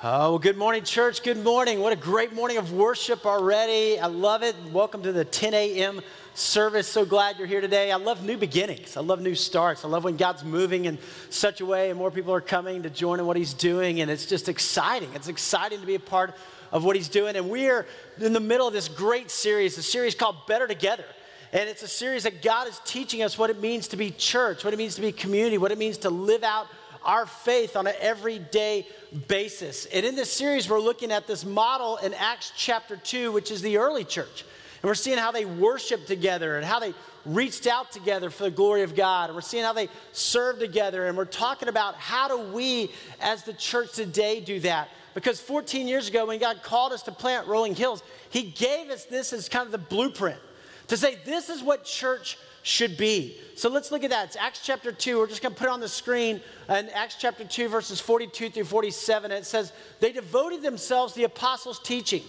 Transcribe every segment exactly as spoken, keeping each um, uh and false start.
Oh, well, good morning, church. Good morning. What a great morning of worship already. I love it. Welcome to the ten a.m. service. So glad you're here today. I love new beginnings. I love new starts. I love when God's moving in such a way and more people are coming to join in what he's doing. And it's just exciting. It's exciting to be a part of what he's doing. And we're in the middle of this great series, a series called Better Together. And it's a series that God is teaching us what it means to be church, what it means to be community, what it means to live out our faith on an everyday basis. And in this series, we're looking at this model in Acts chapter two, which is the early church. And we're seeing how they worshiped together and how they reached out together for the glory of God. And we're seeing how they served together. And we're talking about how do we as the church today do that? Because fourteen years ago, when God called us to plant Rolling Hills, he gave us this as kind of the blueprint to say this is what church should be. So let's look at that. It's Acts chapter two. We're just going to put it on the screen. In Acts chapter two, verses forty-two through forty-seven, and it says, they devoted themselves to the apostles' teaching.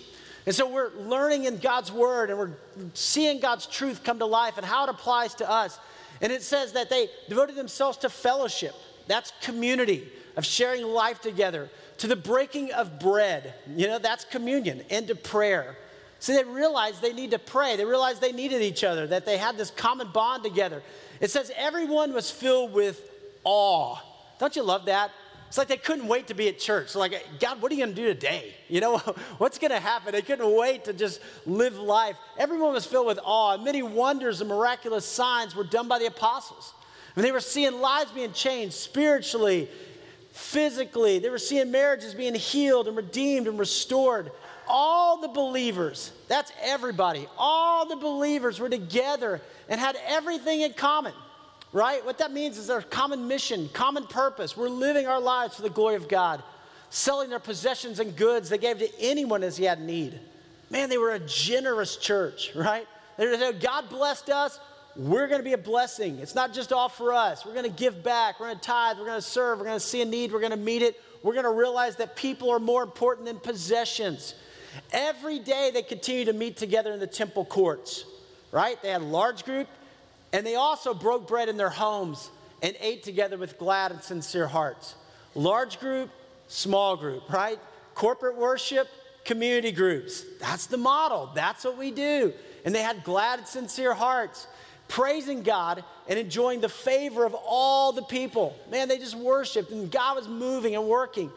And so we're learning in God's word, and we're seeing God's truth come to life and how it applies to us. And it says that they devoted themselves to fellowship. That's community of sharing life together. To the breaking of bread. You know, that's communion. And to prayer. So they realized they need to pray. They realized they needed each other, that they had this common bond together. It says everyone was filled with awe. Don't you love that? It's like they couldn't wait to be at church. They're like, God, what are you going to do today? You know, what's going to happen? They couldn't wait to just live life. Everyone was filled with awe. And many wonders and miraculous signs were done by the apostles. And they were seeing lives being changed spiritually, physically. They were seeing marriages being healed and redeemed and restored. All the believers, that's everybody, all the believers were together and had everything in common, right? What that means is their common mission, common purpose. We're living our lives for the glory of God, selling their possessions and goods they gave to anyone as he had need. Man, they were a generous church, right? They said, God blessed us. We're going to be a blessing. It's not just all for us. We're going to give back. We're going to tithe. We're going to serve. We're going to see a need. We're going to meet it. We're going to realize that people are more important than possessions. Every day they continued to meet together in the temple courts, right? They had a large group, and they also broke bread in their homes and ate together with glad and sincere hearts. Large group, small group, right? Corporate worship, community groups. That's the model. That's what we do. And they had glad and sincere hearts, praising God and enjoying the favor of all the people. Man, they just worshiped, and God was moving and working.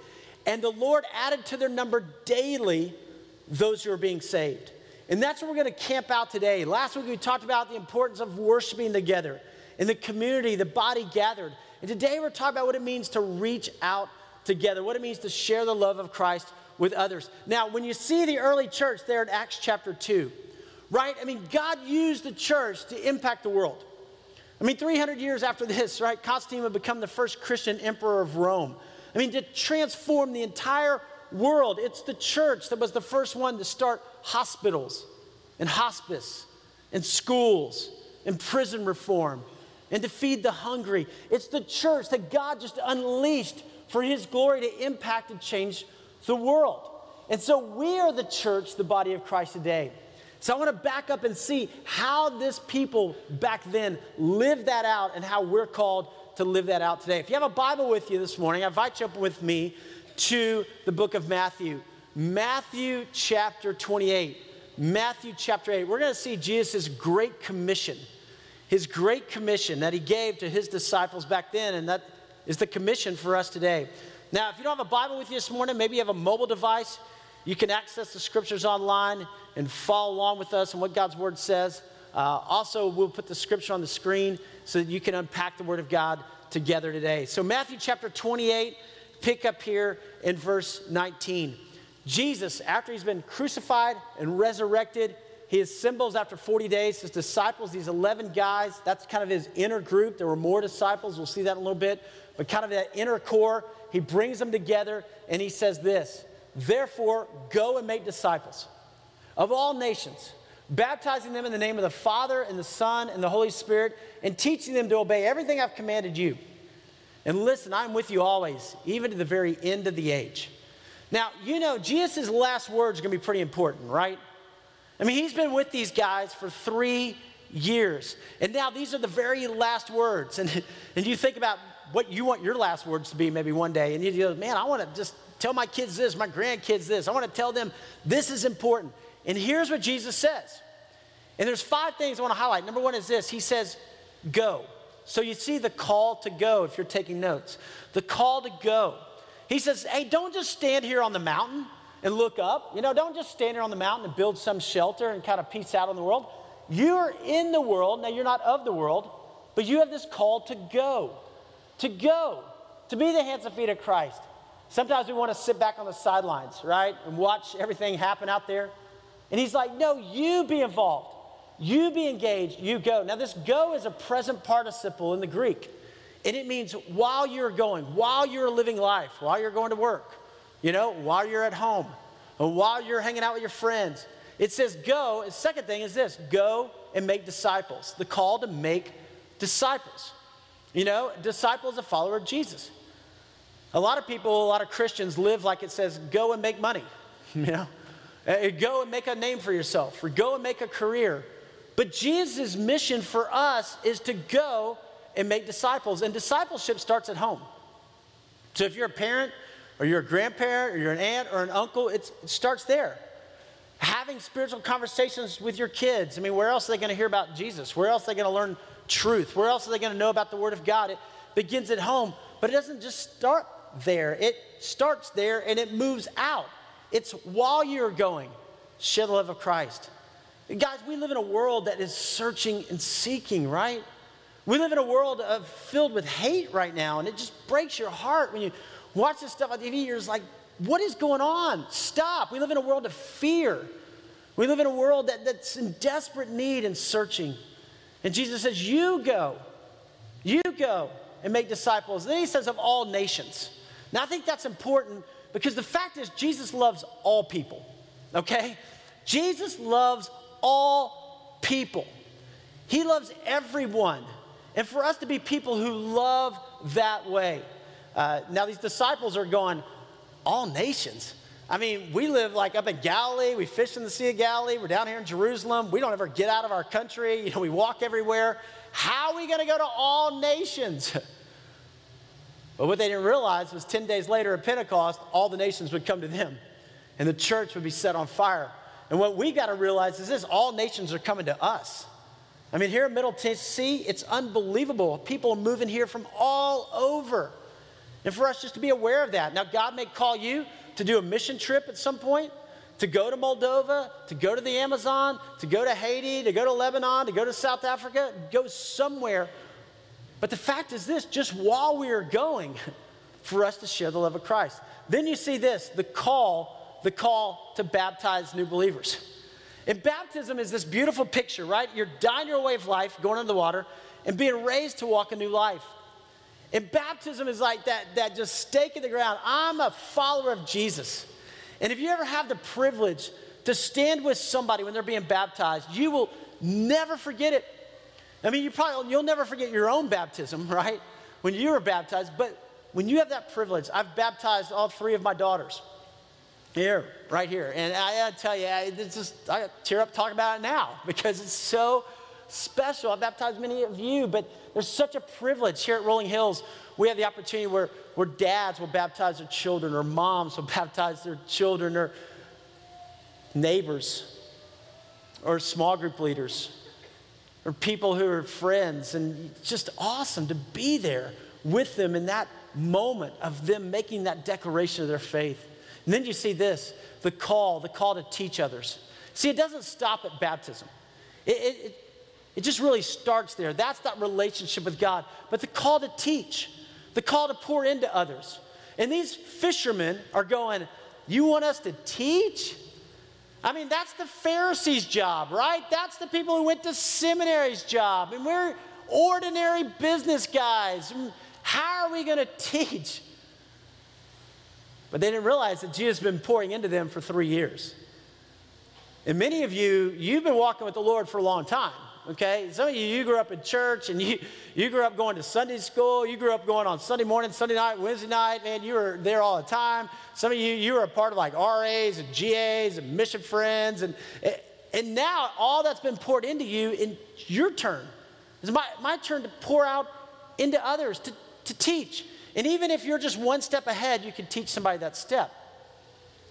And the Lord added to their number daily those who are being saved. And that's what we're going to camp out today. Last week we talked about the importance of worshiping together in the community, the body gathered. And today we're talking about what it means to reach out together, what it means to share the love of Christ with others. Now, when you see the early church there in Acts chapter two, right? I mean, God used the church to impact the world. I mean, three hundred years after this, right, Constantine would become the first Christian emperor of Rome. I mean, to transform the entire world. It's the church that was the first one to start hospitals and hospice and schools and prison reform and to feed the hungry. It's the church that God just unleashed for his glory to impact and change the world. And so we are the church, the body of Christ today. So I want to back up and see how this people back then lived that out and how we're called to live that out today. If you have a Bible with you this morning, I invite you up with me to the book of Matthew. Matthew chapter twenty-eight. Matthew chapter eight. We're going to see Jesus' great commission. His great commission that he gave to his disciples back then. And that is the commission for us today. Now, if you don't have a Bible with you this morning, maybe you have a mobile device. You can access the scriptures online and follow along with us and what God's word says. Uh, also, we'll put the scripture on the screen so that you can unpack the word of God together today. So Matthew chapter twenty-eight, pick up here in verse nineteen. Jesus, after he's been crucified and resurrected, he assembles after forty days, his disciples, these eleven guys. That's kind of his inner group. There were more disciples. We'll see that in a little bit. But kind of that inner core, he brings them together and he says this, therefore, go and make disciples of all nations, baptizing them in the name of the Father and the Son and the Holy Spirit, and teaching them to obey everything I've commanded you. And listen, I'm with you always, even to the very end of the age. Now, you know, Jesus' last words are going to be pretty important, right? I mean, he's been with these guys for three years. And now these are the very last words. And, and you think about what you want your last words to be maybe one day. And you go, man, I want to just tell my kids this, my grandkids this. I want to tell them this is important. And here's what Jesus says. And there's five things I want to highlight. Number one is this. He says, go. So you see the call to go if you're taking notes. The call to go. He says, hey, don't just stand here on the mountain and look up. You know, don't just stand here on the mountain and build some shelter and kind of peace out on the world. You're in the world. Now, you're not of the world, but you have this call to go, to go, to be the hands and feet of Christ. Sometimes we want to sit back on the sidelines, right, and watch everything happen out there. And he's like, no, you be involved. You be engaged. You go. Now, this go is a present participle in the Greek, and it means while you're going, while you're living life, while you're going to work, you know, while you're at home, or while you're hanging out with your friends. It says go. The second thing is this, go and make disciples. The call to make disciples. You know, disciples, a follower of Jesus. A lot of people, a lot of Christians live like it says go and make money, you know. Go and make a name for yourself, or go and make a career. But Jesus' mission for us is to go and make disciples. And discipleship starts at home. So if you're a parent, or you're a grandparent, or you're an aunt, or an uncle, it's, it starts there. Having spiritual conversations with your kids. I mean, where else are they going to hear about Jesus? Where else are they going to learn truth? Where else are they going to know about the Word of God? It begins at home, but it doesn't just start there. It starts there, and it moves out. It's while you're going, share the love of Christ. And guys, we live in a world that is searching and seeking, right? We live in a world of, filled with hate right now, and it just breaks your heart when you watch this stuff on T V. You're just like, what is going on? Stop. We live in a world of fear. We live in a world that, that's in desperate need and searching. And Jesus says, you go. You go and make disciples. And then he says, of all nations. Now, I think that's important because the fact is Jesus loves all people, okay? Jesus loves all people. He loves everyone. And for us to be people who love that way. Uh, now, these disciples are going, all nations. I mean, we live like up in Galilee. We fish in the Sea of Galilee. We're down here in Jerusalem. We don't ever get out of our country. You know, we walk everywhere. How are we going to go to all nations? But what they didn't realize was ten days later at Pentecost, all the nations would come to them, and the church would be set on fire. And what we got to realize is this, all nations are coming to us. I mean, here in Middle Tennessee, it's unbelievable. People are moving here from all over. And for us just to be aware of that. Now, God may call you to do a mission trip at some point, to go to Moldova, to go to the Amazon, to go to Haiti, to go to Lebanon, to go to South Africa, go somewhere. But the fact is this, just while we are going, for us to share the love of Christ. Then you see this, the call, the call to baptize new believers. And baptism is this beautiful picture, right? You're dying your way of life, going under the water, and being raised to walk a new life. And baptism is like that, that just stake in the ground. I'm a follower of Jesus. And if you ever have the privilege to stand with somebody when they're being baptized, you will never forget it. I mean, you probably, you'll never forget your own baptism, right? When you were baptized. But when you have that privilege, I've baptized all three of my daughters. Here, right here. And I, I tell you, I, it's just, I tear up talking about it now because it's so special. I baptized many of you, but there's such a privilege here at Rolling Hills. We have the opportunity where, where dads will baptize their children, or moms will baptize their children, or neighbors, or small group leaders, or people who are friends. And it's just awesome to be there with them in that moment of them making that declaration of their faith. And then you see this, the call, the call to teach others. See, it doesn't stop at baptism. It, it, it It just really starts there. That's that relationship with God. But the call to teach, the call to pour into others. And these fishermen are going, you want us to teach? I mean, that's the Pharisees' job, right? That's the people who went to seminary's job. And we're ordinary business guys. How are we going to teach? But they didn't realize that Jesus had been pouring into them for three years. And many of you, you've been walking with the Lord for a long time. Okay, some of you, you grew up in church, and you, you grew up going to Sunday school. You grew up going on Sunday morning, Sunday night, Wednesday night. Man, you were there all the time. Some of you, you were a part of like R As and G As and mission friends. And, and now all that's been poured into you in your turn. It's my, my turn to pour out into others, to to teach. And even if you're just one step ahead, you can teach somebody that step,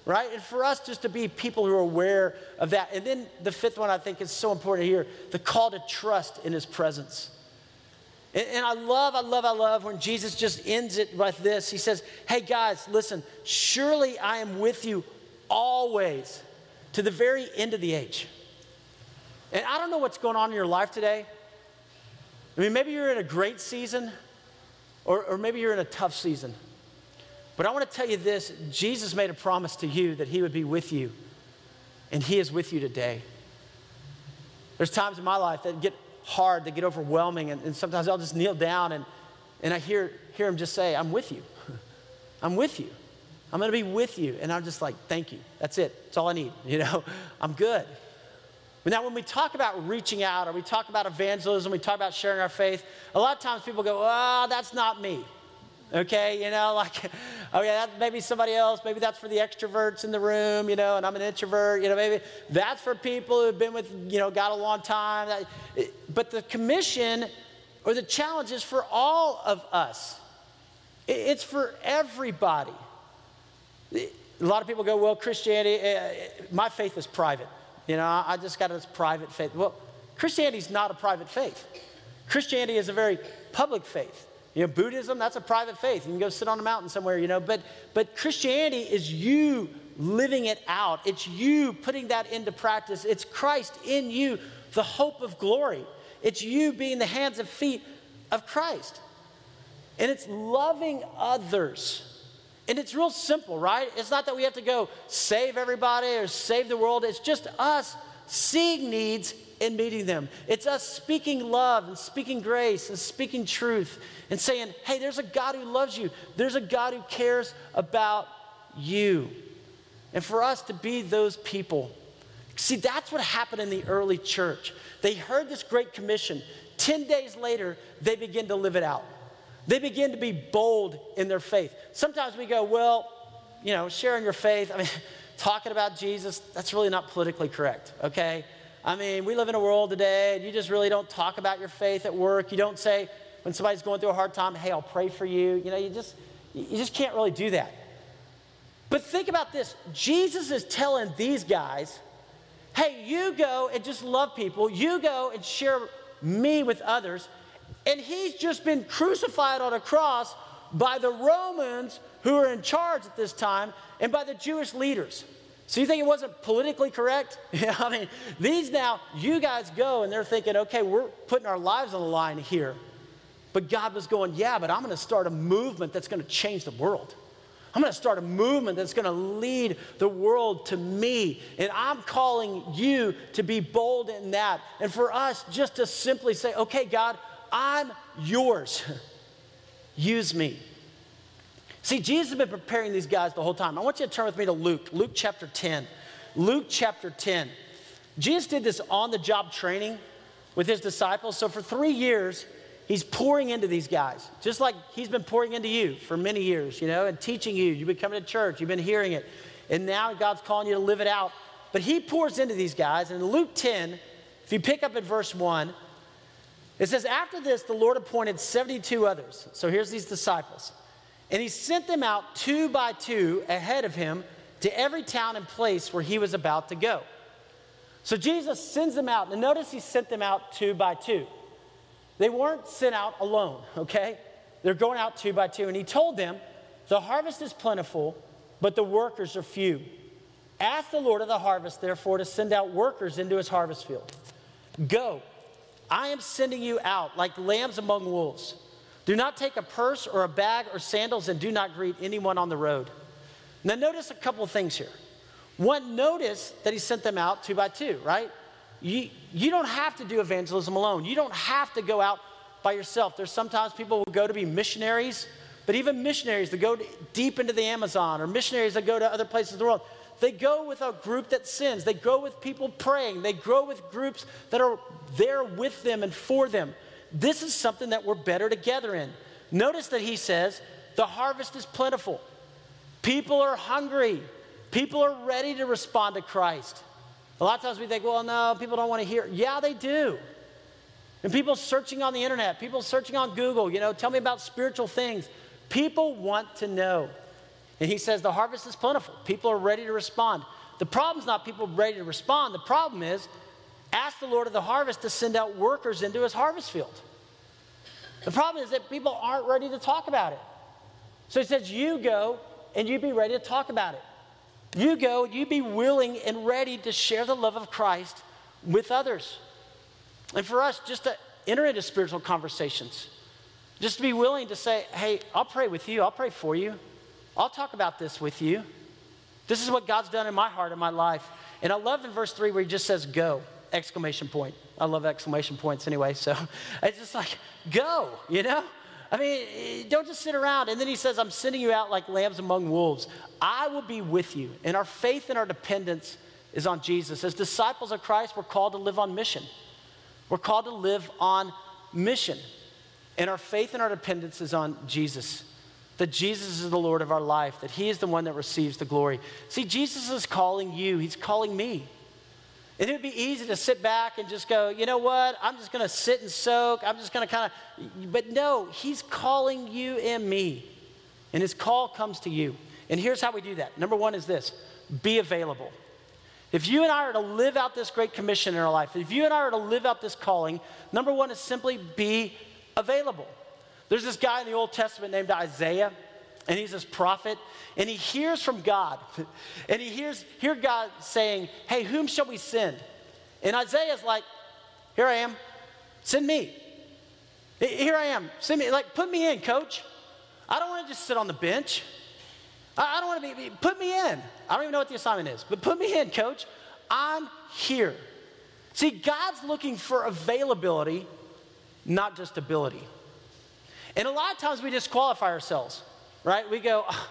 right? And for us just to be people who are aware of that. And then the fifth one I think is so important here, the call to trust in his presence. And, and I love, I love, I love when Jesus just ends it with this. He says, hey guys, listen, surely I am with you always to the very end of the age. And I don't know what's going on in your life today. I mean, maybe you're in a great season, or, or maybe you're in a tough season. But I want to tell you this, Jesus made a promise to you that he would be with you, and he is with you today. There's times in my life that get hard, that get overwhelming, and, and sometimes I'll just kneel down and, and I hear, hear him just say, I'm with you. I'm with you. I'm going to be with you. And I'm just like, thank you. That's it. That's all I need. You know, I'm good. But now when we talk about reaching out, or we talk about evangelism, we talk about sharing our faith, a lot of times people go, oh, that's not me. Okay, you know, like, oh yeah, that maybe somebody else, maybe that's for the extroverts in the room, you know, and I'm an introvert, you know, maybe that's for people who've been with, you know, God a long time. But the commission or the challenge is for all of us. It's for everybody. A lot of people go, well, Christianity, my faith is private. You know, I just got this private faith. Well, Christianity is not a private faith. Christianity is a very public faith. You know, Buddhism, that's a private faith. You can go sit on a mountain somewhere, you know. But, but Christianity is you living it out. It's you putting that into practice. It's Christ in you, the hope of glory. It's you being the hands and feet of Christ. And it's loving others. And it's real simple, right? It's not that we have to go save everybody or save the world. It's just us seeing needs and meeting them. It's us speaking love and speaking grace and speaking truth and saying, hey, there's a God who loves you. There's a God who cares about you. And for us to be those people. See, that's what happened in the early church. They heard this great commission. Ten days later, they begin to live it out. They begin to be bold in their faith. Sometimes we go, well, you know, sharing your faith, I mean, talking about Jesus, that's really not politically correct, okay? I mean, we live in a world today, and you just really don't talk about your faith at work. You don't say, when somebody's going through a hard time, hey, I'll pray for you. You know, you just, you just can't really do that. But think about this. Jesus is telling these guys, hey, you go and just love people. You go and share me with others. And he's just been crucified on a cross by the Romans who are in charge at this time and by the Jewish leaders. So you think it wasn't politically correct? Yeah, I mean, these now, you guys go and they're thinking, okay, we're putting our lives on the line here. But God was going, yeah, but I'm going to start a movement that's going to change the world. I'm going to start a movement that's going to lead the world to me. And I'm calling you to be bold in that. And for us just to simply say, okay, God, I'm yours. Use me. See, Jesus has been preparing these guys the whole time. I want you to turn with me to Luke, Luke chapter ten. Luke chapter ten. Jesus did this on-the-job training with his disciples. So for three years, he's pouring into these guys, just like he's been pouring into you for many years, you know, and teaching you. You've been coming to church. You've been hearing it. And now God's calling you to live it out. But he pours into these guys. And in Luke ten, if you pick up at verse one, it says, after this, the Lord appointed seventy-two others. So here's these disciples. And he sent them out two by two ahead of him to every town and place where he was about to go. So Jesus sends them out. And notice he sent them out two by two. They weren't sent out alone, okay? They're going out two by two. And he told them, the harvest is plentiful, but the workers are few. Ask the Lord of the harvest, therefore, to send out workers into his harvest field. Go. I am sending you out like lambs among wolves. Do not take a purse or a bag or sandals, and do not greet anyone on the road. Now notice a couple of things here. One, notice that he sent them out two by two, right? You, you don't have to do evangelism alone. You don't have to go out by yourself. There's sometimes people will go to be missionaries, but even missionaries that go deep into the Amazon, or missionaries that go to other places in the world, they go with a group that sins. They go with people praying. They grow with groups that are there with them and for them. This is something that we're better together in. Notice that he says, the harvest is plentiful. People are hungry. People are ready to respond to Christ. A lot of times we think, well, no, people don't want to hear. Yeah, they do. And people searching on the internet, people searching on Google, you know, tell me about spiritual things. People want to know. And he says the harvest is plentiful. People are ready to respond. The problem's not people ready to respond. The problem is ask the Lord of the harvest to send out workers into his harvest field. The problem is that people aren't ready to talk about it. So he says, you go and you be ready to talk about it. You go, you be willing and ready to share the love of Christ with others. And for us, just to enter into spiritual conversations, just to be willing to say, hey, I'll pray with you. I'll pray for you. I'll talk about this with you. This is what God's done in my heart, in my life. And I love in verse three where he just says, go, exclamation point. I love exclamation points anyway. So it's just like, go, you know? I mean, don't just sit around. And then he says, I'm sending you out like lambs among wolves. I will be with you. And our faith and our dependence is on Jesus. As disciples of Christ, we're called to live on mission. We're called to live on mission. And our faith and our dependence is on Jesus. That Jesus is the Lord of our life. That he is the one that receives the glory. See, Jesus is calling you. He's calling me. And it would be easy to sit back and just go, you know what? I'm just going to sit and soak. I'm just going to kind of. But no, he's calling you and me. And his call comes to you. And here's how we do that. Number one is this. Be available. If you and I are to live out this great commission in our life, if you and I are to live out this calling, number one is simply be available. There's this guy in the Old Testament named Isaiah, and he's this prophet, and he hears from God. And he hears hear God saying, hey, whom shall we send? And Isaiah's like, here I am, send me. Here I am, send me. Like, put me in, coach. I don't want to just sit on the bench. I don't want to be, put me in. I don't even know what the assignment is, but put me in, coach. I'm here. See, God's looking for availability, not just ability. And a lot of times we disqualify ourselves, right? We go, oh,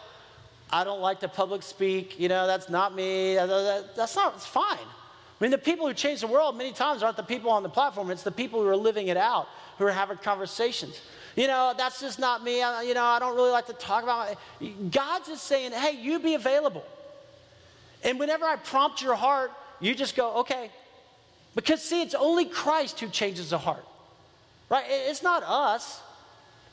I don't like to public speak. You know, that's not me. That's not, it's fine. I mean, the people who change the world many times aren't the people on the platform. It's the people who are living it out, who are having conversations. You know, that's just not me. I, you know, I don't really like to talk about it. God's just saying, hey, you be available. And whenever I prompt your heart, you just go, okay. Because, see, it's only Christ who changes the heart, right? It's not us.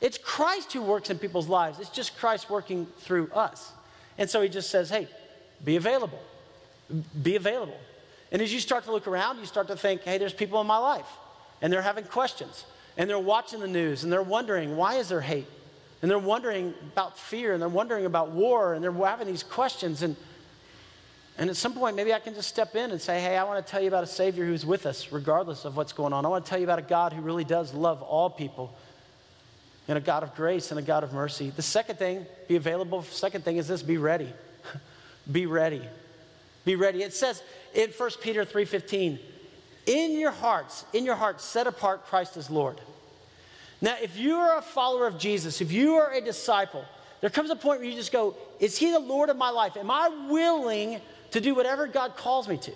It's Christ who works in people's lives. It's just Christ working through us. And so he just says, hey, be available. Be available. And as you start to look around, you start to think, hey, there's people in my life, and they're having questions. And they're watching the news, and they're wondering, why is there hate? And they're wondering about fear, and they're wondering about war, and they're having these questions. And, and at some point, maybe I can just step in and say, hey, I want to tell you about a Savior who's with us, regardless of what's going on. I want to tell you about a God who really does love all people, and a God of grace and a God of mercy. The second thing, be available. The second thing is this, be ready. Be ready. Be ready. It says in First Peter three fifteen, in your hearts, in your hearts, set apart Christ as Lord. Now, if you are a follower of Jesus, if you are a disciple, there comes a point where you just go, is he the Lord of my life? Am I willing to do whatever God calls me to?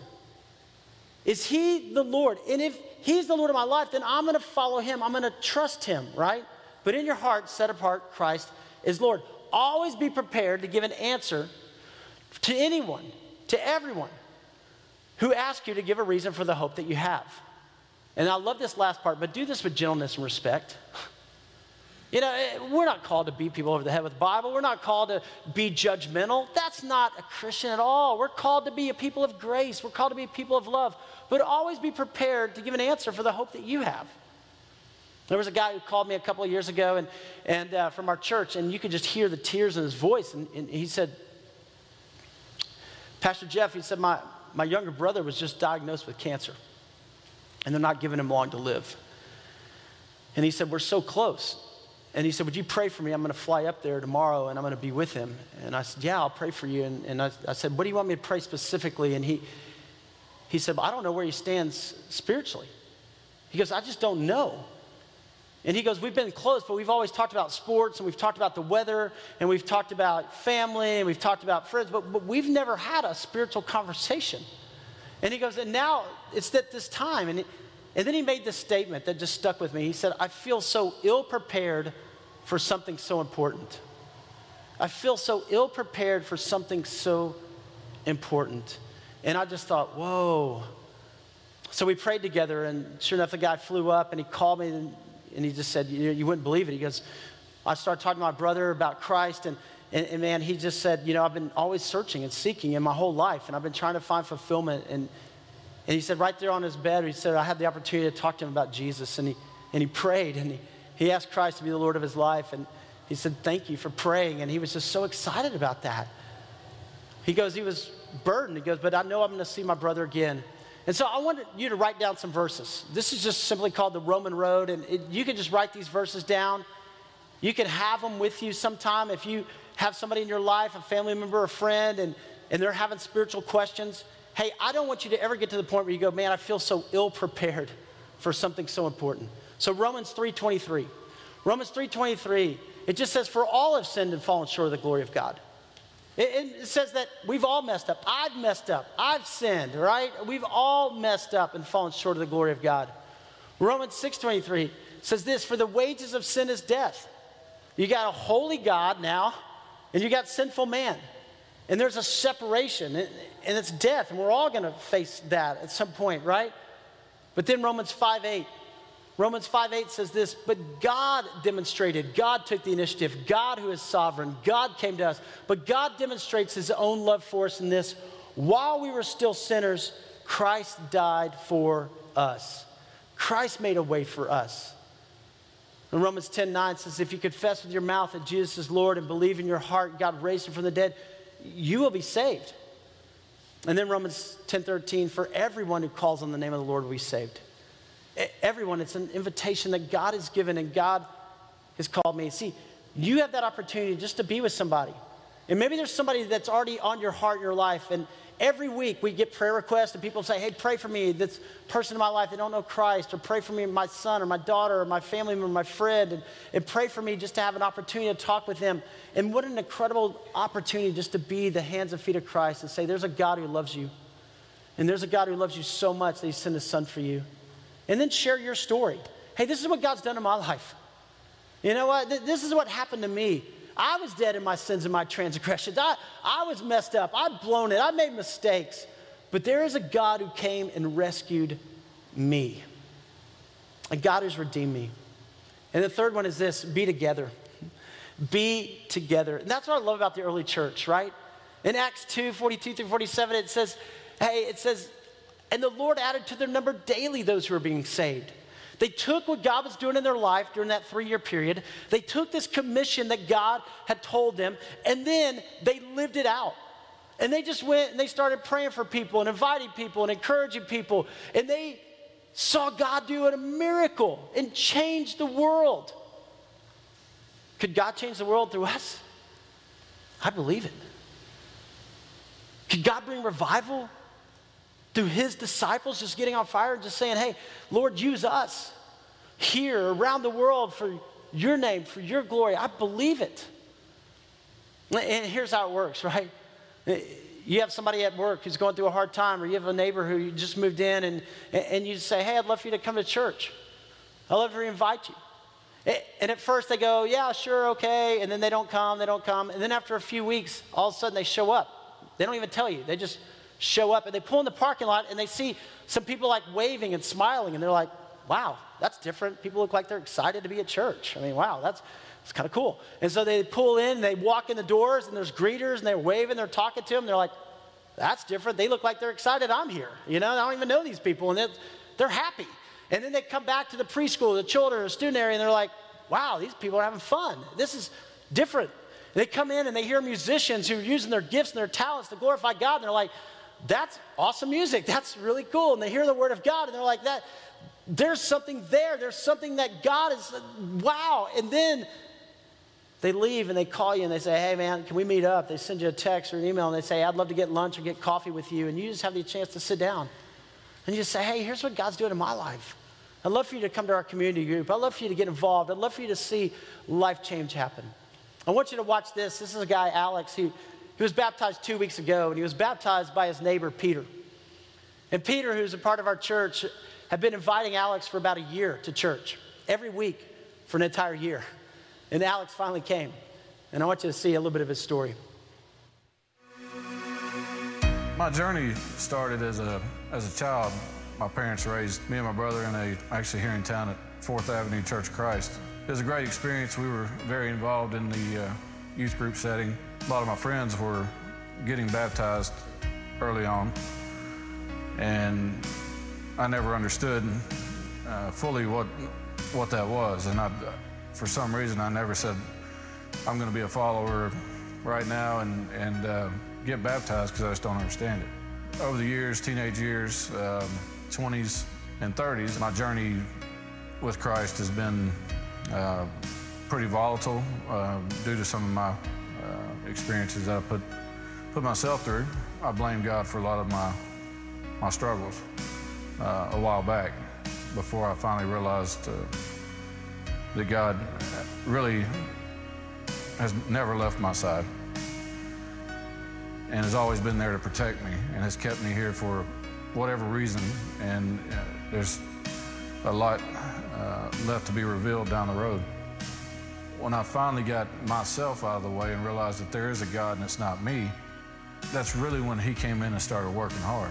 Is he the Lord? And if he's the Lord of my life, then I'm going to follow him. I'm going to trust him, right? But in your heart, set apart Christ as Lord. Always be prepared to give an answer to anyone, to everyone who ask you to give a reason for the hope that you have. And I love this last part, but do this with gentleness and respect. You know, we're not called to beat people over the head with the Bible. We're not called to be judgmental. That's not a Christian at all. We're called to be a people of grace. We're called to be a people of love. But always be prepared to give an answer for the hope that you have. There was a guy who called me a couple of years ago and, and uh, from our church, and you could just hear the tears in his voice. And, and he said, Pastor Jeff, he said, my... My younger brother was just diagnosed with cancer, and they're not giving him long to live. And he said, we're so close. And he said, would you pray for me? I'm going to fly up there tomorrow, and I'm going to be with him. And I said, yeah, I'll pray for you. And, and I, I said, what do you want me to pray specifically? And he, he said, I don't know where he stands spiritually. He goes, I just don't know. And he goes, we've been close, but we've always talked about sports, and we've talked about the weather, and we've talked about family, and we've talked about friends, but, but we've never had a spiritual conversation. And he goes, and now it's at this time. And, he, and then he made this statement that just stuck with me. He said, I feel so ill-prepared for something so important. I feel so ill-prepared for something so important. And I just thought, whoa, so we prayed together, and sure enough, the guy flew up, and he called me, and, and he just said, you, you wouldn't believe it. He goes, I started talking to my brother about Christ, and, and, and man, he just said, you know, I've been always searching and seeking in my whole life, and I've been trying to find fulfillment. And, and he said, right there on his bed, he said, I had the opportunity to talk to him about Jesus, and he, and he prayed, and he, he asked Christ to be the Lord of his life, and he said, thank you for praying, and he was just so excited about that. He goes, he was burdened, he goes, but I know I'm going to see my brother again. And so I wanted you to write down some verses. This is just simply called the Roman Road, and it, you can just write these verses down. You can have them with you sometime if you have somebody in your life, a family member, a friend, and, and they're having spiritual questions. Hey, I don't want you to ever get to the point where you go, man, I feel so ill-prepared for something so important. So Romans three twenty-three. Romans three twenty-three, it just says, for all have sinned and fallen short of the glory of God. It, it says that we've all messed up. I've messed up. I've sinned, right? We've all messed up and fallen short of the glory of God. Romans six twenty-three says this, for the wages of sin is death. You got a holy God now, and you got sinful man. And there's a separation, and it's death, and we're all going to face that at some point, right? But then Romans five eight. Romans five eight says this, but God demonstrated, God took the initiative, God who is sovereign, God came to us, but God demonstrates his own love for us in this, while we were still sinners, Christ died for us. Christ made a way for us. And Romans ten nine says, if you confess with your mouth that Jesus is Lord and believe in your heart God raised him from the dead, you will be saved. And then Romans ten thirteen, for everyone who calls on the name of the Lord will be saved. Everyone, it's an invitation that God has given and God has called me. See, you have that opportunity just to be with somebody. And maybe there's somebody that's already on your heart, your life. And every week we get prayer requests and people say, hey, pray for me, this person in my life, they don't know Christ. Or pray for me, my son or my daughter or my family member, my friend. And, and pray for me just to have an opportunity to talk with them. And what an incredible opportunity just to be the hands and feet of Christ and say, there's a God who loves you. And there's a God who loves you so much that he sent his son for you. And then share your story. Hey, this is what God's done in my life. You know what? Th- this is what happened to me. I was dead in my sins and my transgressions. I, I was messed up. I'd blown it. I made mistakes. But there is a God who came and rescued me. A God who's redeemed me. And the third one is this, be together. Be together. And that's what I love about the early church, right? In Acts two forty-two through forty-seven, it says, hey, it says, and the Lord added to their number daily those who were being saved. They took what God was doing in their life during that three-year period. They took this commission that God had told them, and then they lived it out. And they just went and they started praying for people and inviting people and encouraging people. And they saw God do a miracle and change the world. Could God change the world through us? I believe it. Could God bring revival through his disciples just getting on fire and just saying, hey, Lord, use us here around the world for your name, for your glory? I believe it. And here's how it works, right? You have somebody at work who's going through a hard time, or you have a neighbor who just moved in, and, and you say, hey, I'd love for you to come to church. I'd love to invite you. And at first they go, yeah, sure, okay, and then they don't come, they don't come. And then after a few weeks, all of a sudden they show up. They don't even tell you. They just show up, and they pull in the parking lot, and they see some people like waving and smiling, and they're like, wow, that's different. People look like they're excited to be at church. I mean, wow, that's, that's kind of cool. And so they pull in, and they walk in the doors, and there's greeters, and they're waving, they're talking to them, and they're like, that's different. They look like they're excited I'm here. You know, I don't even know these people, and they're, they're happy. And then they come back to the preschool, the children, the student area, and they're like, wow, these people are having fun. This is different. And they come in, and they hear musicians who are using their gifts and their talents to glorify God, and they're like, that's awesome music. That's really cool. And they hear the word of God, and they're like, that, there's something there. There's something that God is, wow. And then they leave, and they call you, and they say, hey, man, can we meet up? They send you a text or an email, and they say, I'd love to get lunch or get coffee with you. And you just have the chance to sit down. And you just say, hey, here's what God's doing in my life. I'd love for you to come to our community group. I'd love for you to get involved. I'd love for you to see life change happen. I want you to watch this. This is a guy, Alex, who... He was baptized two weeks ago, and he was baptized by his neighbor, Peter. And Peter, who's a part of our church, had been inviting Alex for about a year to church, every week for an entire year. And Alex finally came. And I want you to see a little bit of his story. My journey started as a, as a child. My parents raised me and my brother in a, actually here in town at Fourth Avenue Church of Christ. It was a great experience. We were very involved in the uh, youth group setting. A lot of my friends were getting baptized early on, and I never understood uh, fully what what that was. And I, for some reason, I never said, I'm going to be a follower right now and, and uh, get baptized, because I just don't understand it. Over the years, teenage years, um, twenties and thirties, my journey with Christ has been uh, pretty volatile uh, due to some of my uh, experiences that I put, put myself through. I blame God for a lot of my, my struggles uh, a while back, before I finally realized uh, that God really has never left my side and has always been there to protect me and has kept me here for whatever reason. And uh, there's a lot uh, left to be revealed down the road. When I finally got myself out of the way and realized that there is a God and it's not me, that's really when He came in and started working hard.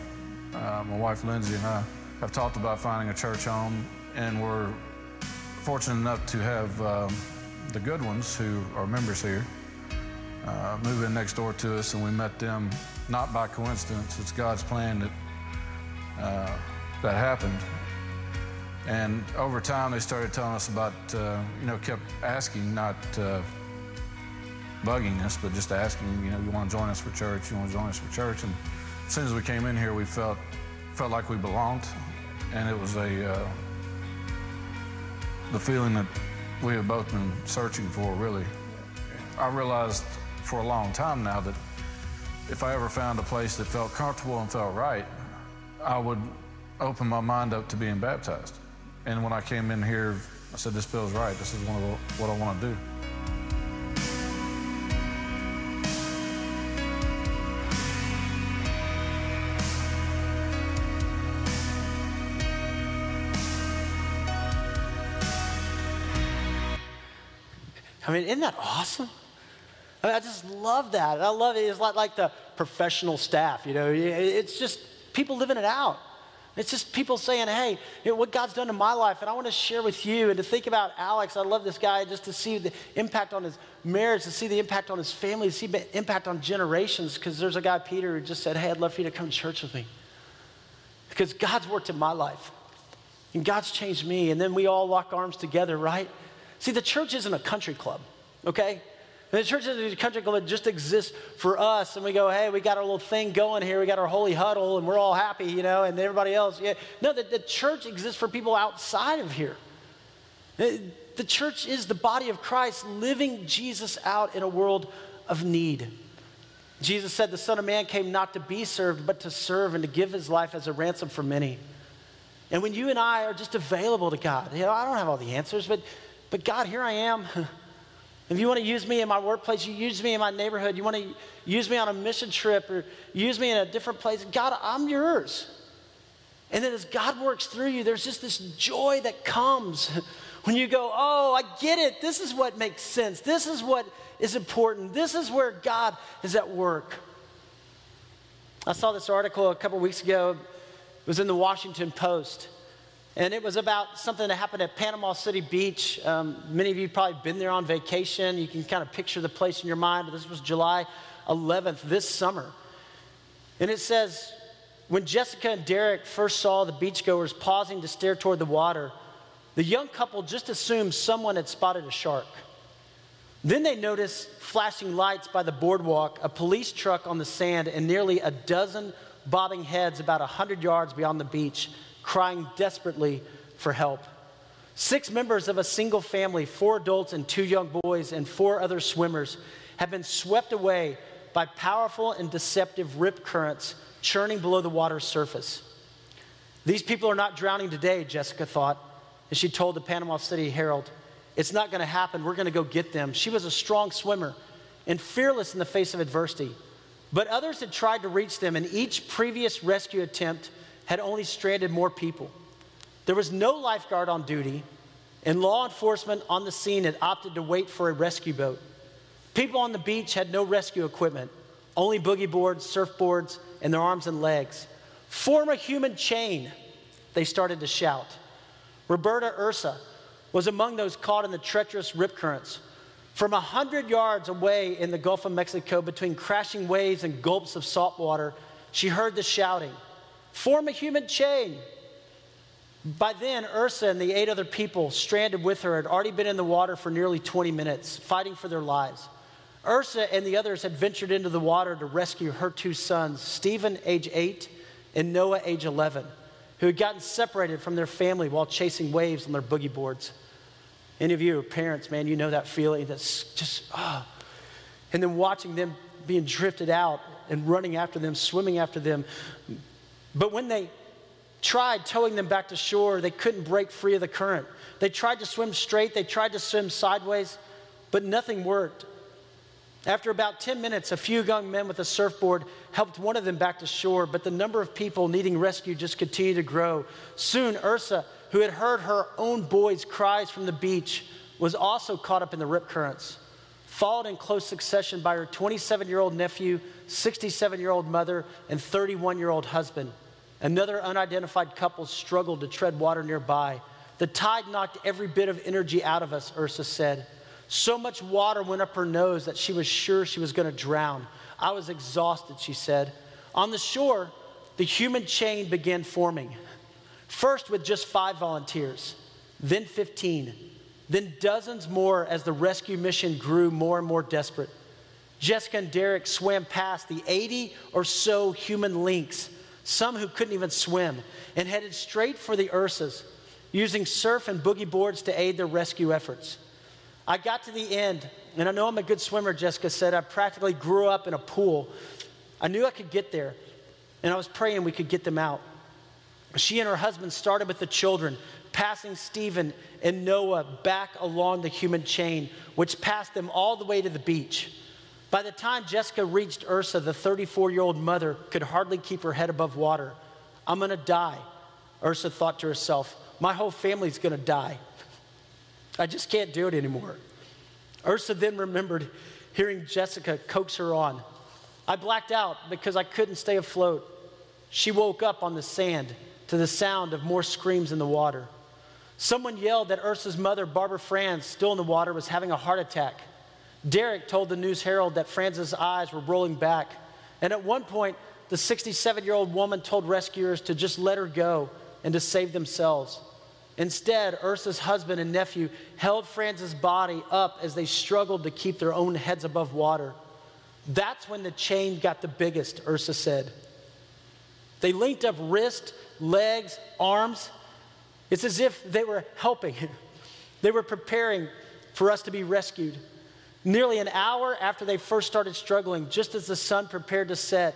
Uh, my wife Lindsay and I have talked about finding a church home, and we're fortunate enough to have um, the good ones who are members here uh, move in next door to us, and we met them not by coincidence. It's God's plan that uh, that happened. And over time, they started telling us about, uh, you know, kept asking, not uh, bugging us, but just asking, you know, you want to join us for church? You want to join us for church? And as soon as we came in here, we felt felt like we belonged, and it was a uh, the feeling that we have both been searching for, really. I realized for a long time now that if I ever found a place that felt comfortable and felt right, I would open my mind up to being baptized. And when I came in here, I said, this feels right. This is one of what I want to do. I mean, isn't that awesome? I mean, I just love that. And I love it. It's like the professional staff, you know. It's just people living it out. It's just people saying, hey, you know, what God's done in my life, and I want to share with you. And to think about Alex, I love this guy, just to see the impact on his marriage, to see the impact on his family, to see the impact on generations, because there's a guy, Peter, who just said, hey, I'd love for you to come to church with me, because God's worked in my life, and God's changed me. And then we all lock arms together, right? See, the church isn't a country club, okay? The church isn't a country club. It just exists for us. And we go, hey, we got our little thing going here. We got our holy huddle, and we're all happy, you know, and everybody else. Yeah. No, the, the church exists for people outside of here. It, the church is the body of Christ living Jesus out in a world of need. Jesus said the Son of Man came not to be served, but to serve and to give his life as a ransom for many. And when you and I are just available to God, you know, I don't have all the answers, but... But God, here I am. If you want to use me in my workplace, you use me in my neighborhood, you want to use me on a mission trip or use me in a different place, God, I'm yours. And then as God works through you, there's just this joy that comes when you go, oh, I get it. This is what makes sense. This is what is important. This is where God is at work. I saw this article a couple weeks ago. It was in the Washington Post. And it was about something that happened at Panama City Beach. Um, many of you have probably been there on vacation. You can kind of picture the place in your mind. But this was July eleventh, this summer. And it says, when Jessica and Derek first saw the beachgoers pausing to stare toward the water, the young couple just assumed someone had spotted a shark. Then they noticed flashing lights by the boardwalk, a police truck on the sand, and nearly a dozen bobbing heads about one hundred yards beyond the beach, crying desperately for help. Six members of a single family, four adults and two young boys and four other swimmers, have been swept away by powerful and deceptive rip currents churning below the water's surface. These people are not drowning today, Jessica thought, and she told the Panama City Herald, it's not going to happen. We're going to go get them. She was a strong swimmer and fearless in the face of adversity. But others had tried to reach them, and each previous rescue attempt had only stranded more people. There was no lifeguard on duty, and law enforcement on the scene had opted to wait for a rescue boat. People on the beach had no rescue equipment, only boogie boards, surfboards, and their arms and legs. Form a human chain, they started to shout. Roberta Ursa was among those caught in the treacherous rip currents. From one hundred yards away in the Gulf of Mexico, between crashing waves and gulps of salt water, she heard the shouting, "Form a human chain." By then, Ursa and the eight other people stranded with her had already been in the water for nearly twenty minutes, fighting for their lives. Ursa and the others had ventured into the water to rescue her two sons, Stephen, age eight, and Noah, age eleven, who had gotten separated from their family while chasing waves on their boogie boards. Any of you who are parents, man, you know that feeling that's just, ah. Oh. And then watching them being drifted out and running after them, swimming after them. But when they tried towing them back to shore, they couldn't break free of the current. They tried to swim straight, they tried to swim sideways, but nothing worked. After about ten minutes, a few young men with a surfboard helped one of them back to shore, but the number of people needing rescue just continued to grow. Soon, Ursa, who had heard her own boys' cries from the beach, was also caught up in the rip currents, followed in close succession by her twenty-seven-year-old nephew, sixty-seven-year-old mother, and thirty-one-year-old husband. Another unidentified couple struggled to tread water nearby. "The tide knocked every bit of energy out of us," Ursa said. "So much water went up her nose that she was sure she was going to drown. I was exhausted," she said. On the shore, the human chain began forming, first with just five volunteers, then fifteen, then dozens more as the rescue mission grew more and more desperate. Jessica and Derek swam past the eighty or so human links, some who couldn't even swim, and headed straight for the Ursas, using surf and boogie boards to aid their rescue efforts. "I got to the end, and I know I'm a good swimmer," Jessica said. "I practically grew up in a pool. I knew I could get there, and I was praying we could get them out." She and her husband started with the children, passing Stephen and Noah back along the human chain, which passed them all the way to the beach. By the time Jessica reached Ursa, the thirty-four-year-old mother could hardly keep her head above water. "I'm going to die," Ursa thought to herself. "My whole family's going to die. I just can't do it anymore." Ursa then remembered hearing Jessica coax her on. "I blacked out because I couldn't stay afloat." She woke up on the sand to the sound of more screams in the water. Someone yelled that Ursa's mother, Barbara Franz, still in the water, was having a heart attack. Derek told the News Herald that Franz's eyes were rolling back. And at one point, the sixty-seven-year-old woman told rescuers to just let her go and to save themselves. Instead, Ursa's husband and nephew held Franz's body up as they struggled to keep their own heads above water. "That's when the chain got the biggest," Ursa said. "They linked up wrists, legs, arms. It's as if they were helping. They were preparing for us to be rescued." Nearly an hour after they first started struggling, just as the sun prepared to set,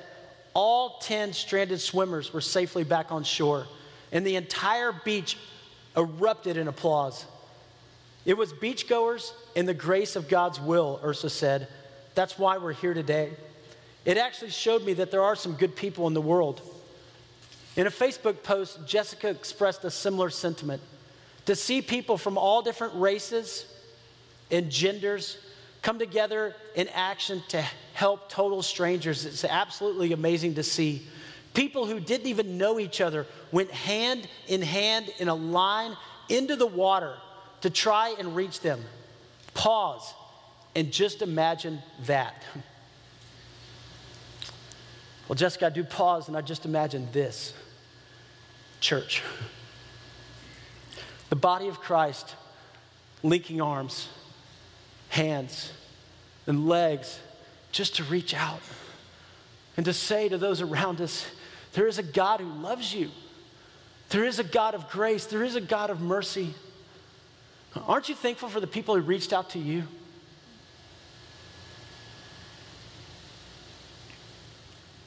all ten stranded swimmers were safely back on shore, and the entire beach erupted in applause. "It was beachgoers and the grace of God's will," Ursa said. "That's why we're here today. It actually showed me that there are some good people in the world." In a Facebook post, Jessica expressed a similar sentiment. To see people from all different races and genders come together in action to help total strangers. It's absolutely amazing to see. People who didn't even know each other went hand in hand in a line into the water to try and reach them. Pause and just imagine that. Well, Jessica, I do pause and I just imagine this. Church. The body of Christ linking arms, hands and legs just to reach out and to say to those around us, there is a God who loves you. There is a God of grace. There is a God of mercy. Aren't you thankful for the people who reached out to you?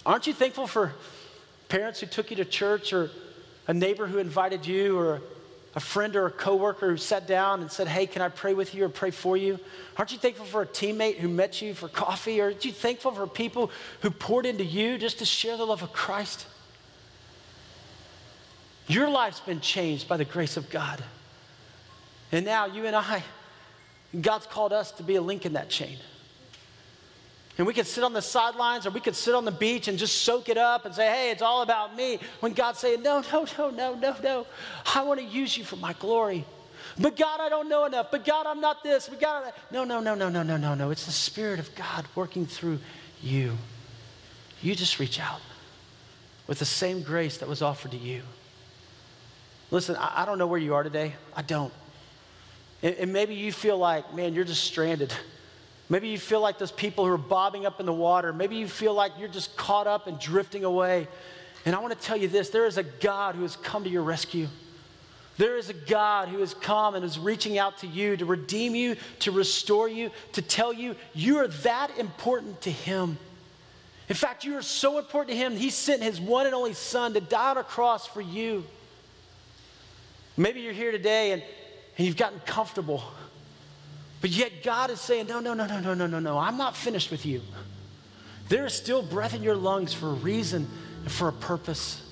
Aren't you thankful for parents who took you to church, or a neighbor who invited you, or a friend or a coworker who sat down and said, "Hey, can I pray with you or pray for you?" Aren't you thankful for a teammate who met you for coffee? Or aren't you thankful for people who poured into you just to share the love of Christ? Your life's been changed by the grace of God. And now you and I, God's called us to be a link in that chain. And we could sit on the sidelines or we could sit on the beach and just soak it up and say, hey, it's all about me. When God's saying, no, no, no, no, no, no. I want to use you for my glory. But God, I don't know enough. But God, I'm not this. But God, no, no, no, no, no, no, no, no. It's the Spirit of God working through you. You just reach out with the same grace that was offered to you. Listen, I, I don't know where you are today. I don't. And, and maybe you feel like, man, you're just stranded. Maybe you feel like those people who are bobbing up in the water. Maybe you feel like you're just caught up and drifting away. And I want to tell you this, there is a God who has come to your rescue. There is a God who has come and is reaching out to you to redeem you, to restore you, to tell you you are that important to Him. In fact, you are so important to Him, He sent His one and only Son to die on a cross for you. Maybe you're here today and, and you've gotten comfortable. But yet God is saying, no, no, no, no, no, no, no, no. I'm not finished with you. There is still breath in your lungs for a reason and for a purpose.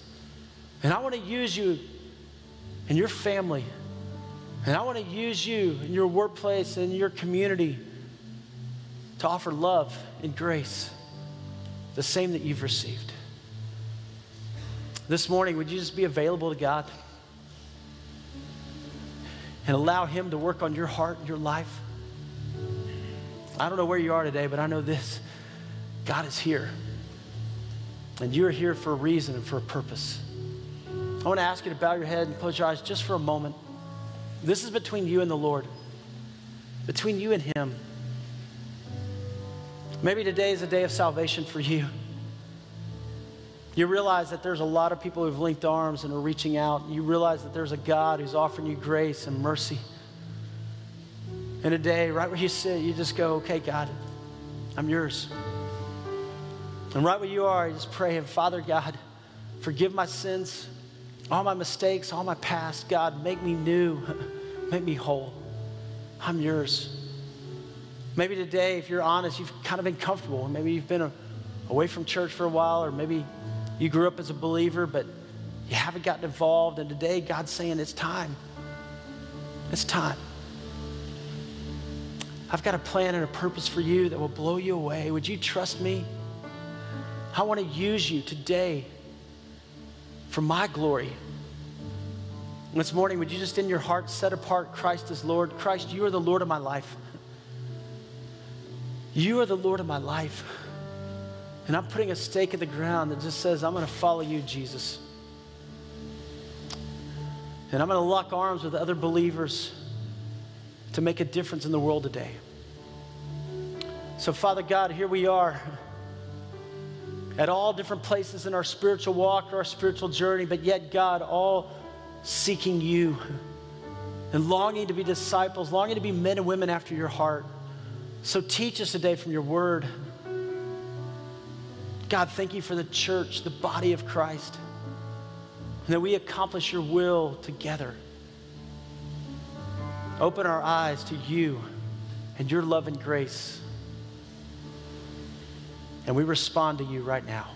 And I want to use you and your family. And I want to use you in your workplace and your community to offer love and grace, the same that you've received. This morning, would you just be available to God? And allow Him to work on your heart and your life. I don't know where you are today, but I know this. God is here. And you are here for a reason and for a purpose. I want to ask you to bow your head and close your eyes just for a moment. This is between you and the Lord. Between you and Him. Maybe today is a day of salvation for you. You realize that there's a lot of people who've linked arms and are reaching out. You realize that there's a God who's offering you grace and mercy. And today, right where you sit, you just go, okay, God, I'm yours. And right where you are, you just pray, Father God, forgive my sins, all my mistakes, all my past. God, make me new, make me whole. I'm yours. Maybe today, if you're honest, you've kind of been comfortable. Maybe you've been away from church for a while, or maybe you grew up as a believer, but you haven't gotten involved. And today, God's saying, it's time. It's time. I've got a plan and a purpose for you that will blow you away. Would you trust me? I want to use you today for my glory. And this morning, would you just in your heart set apart Christ as Lord? Christ, you are the Lord of my life. You are the Lord of my life. And I'm putting a stake in the ground that just says, I'm going to follow you, Jesus. And I'm going to lock arms with other believers to make a difference in the world today. So, Father God, here we are at all different places in our spiritual walk or our spiritual journey, but yet, God, all seeking you and longing to be disciples, longing to be men and women after your heart. So teach us today from your word. God, thank you for the church, the body of Christ, and that we accomplish your will together. Open our eyes to you and your love and grace, and we respond to you right now.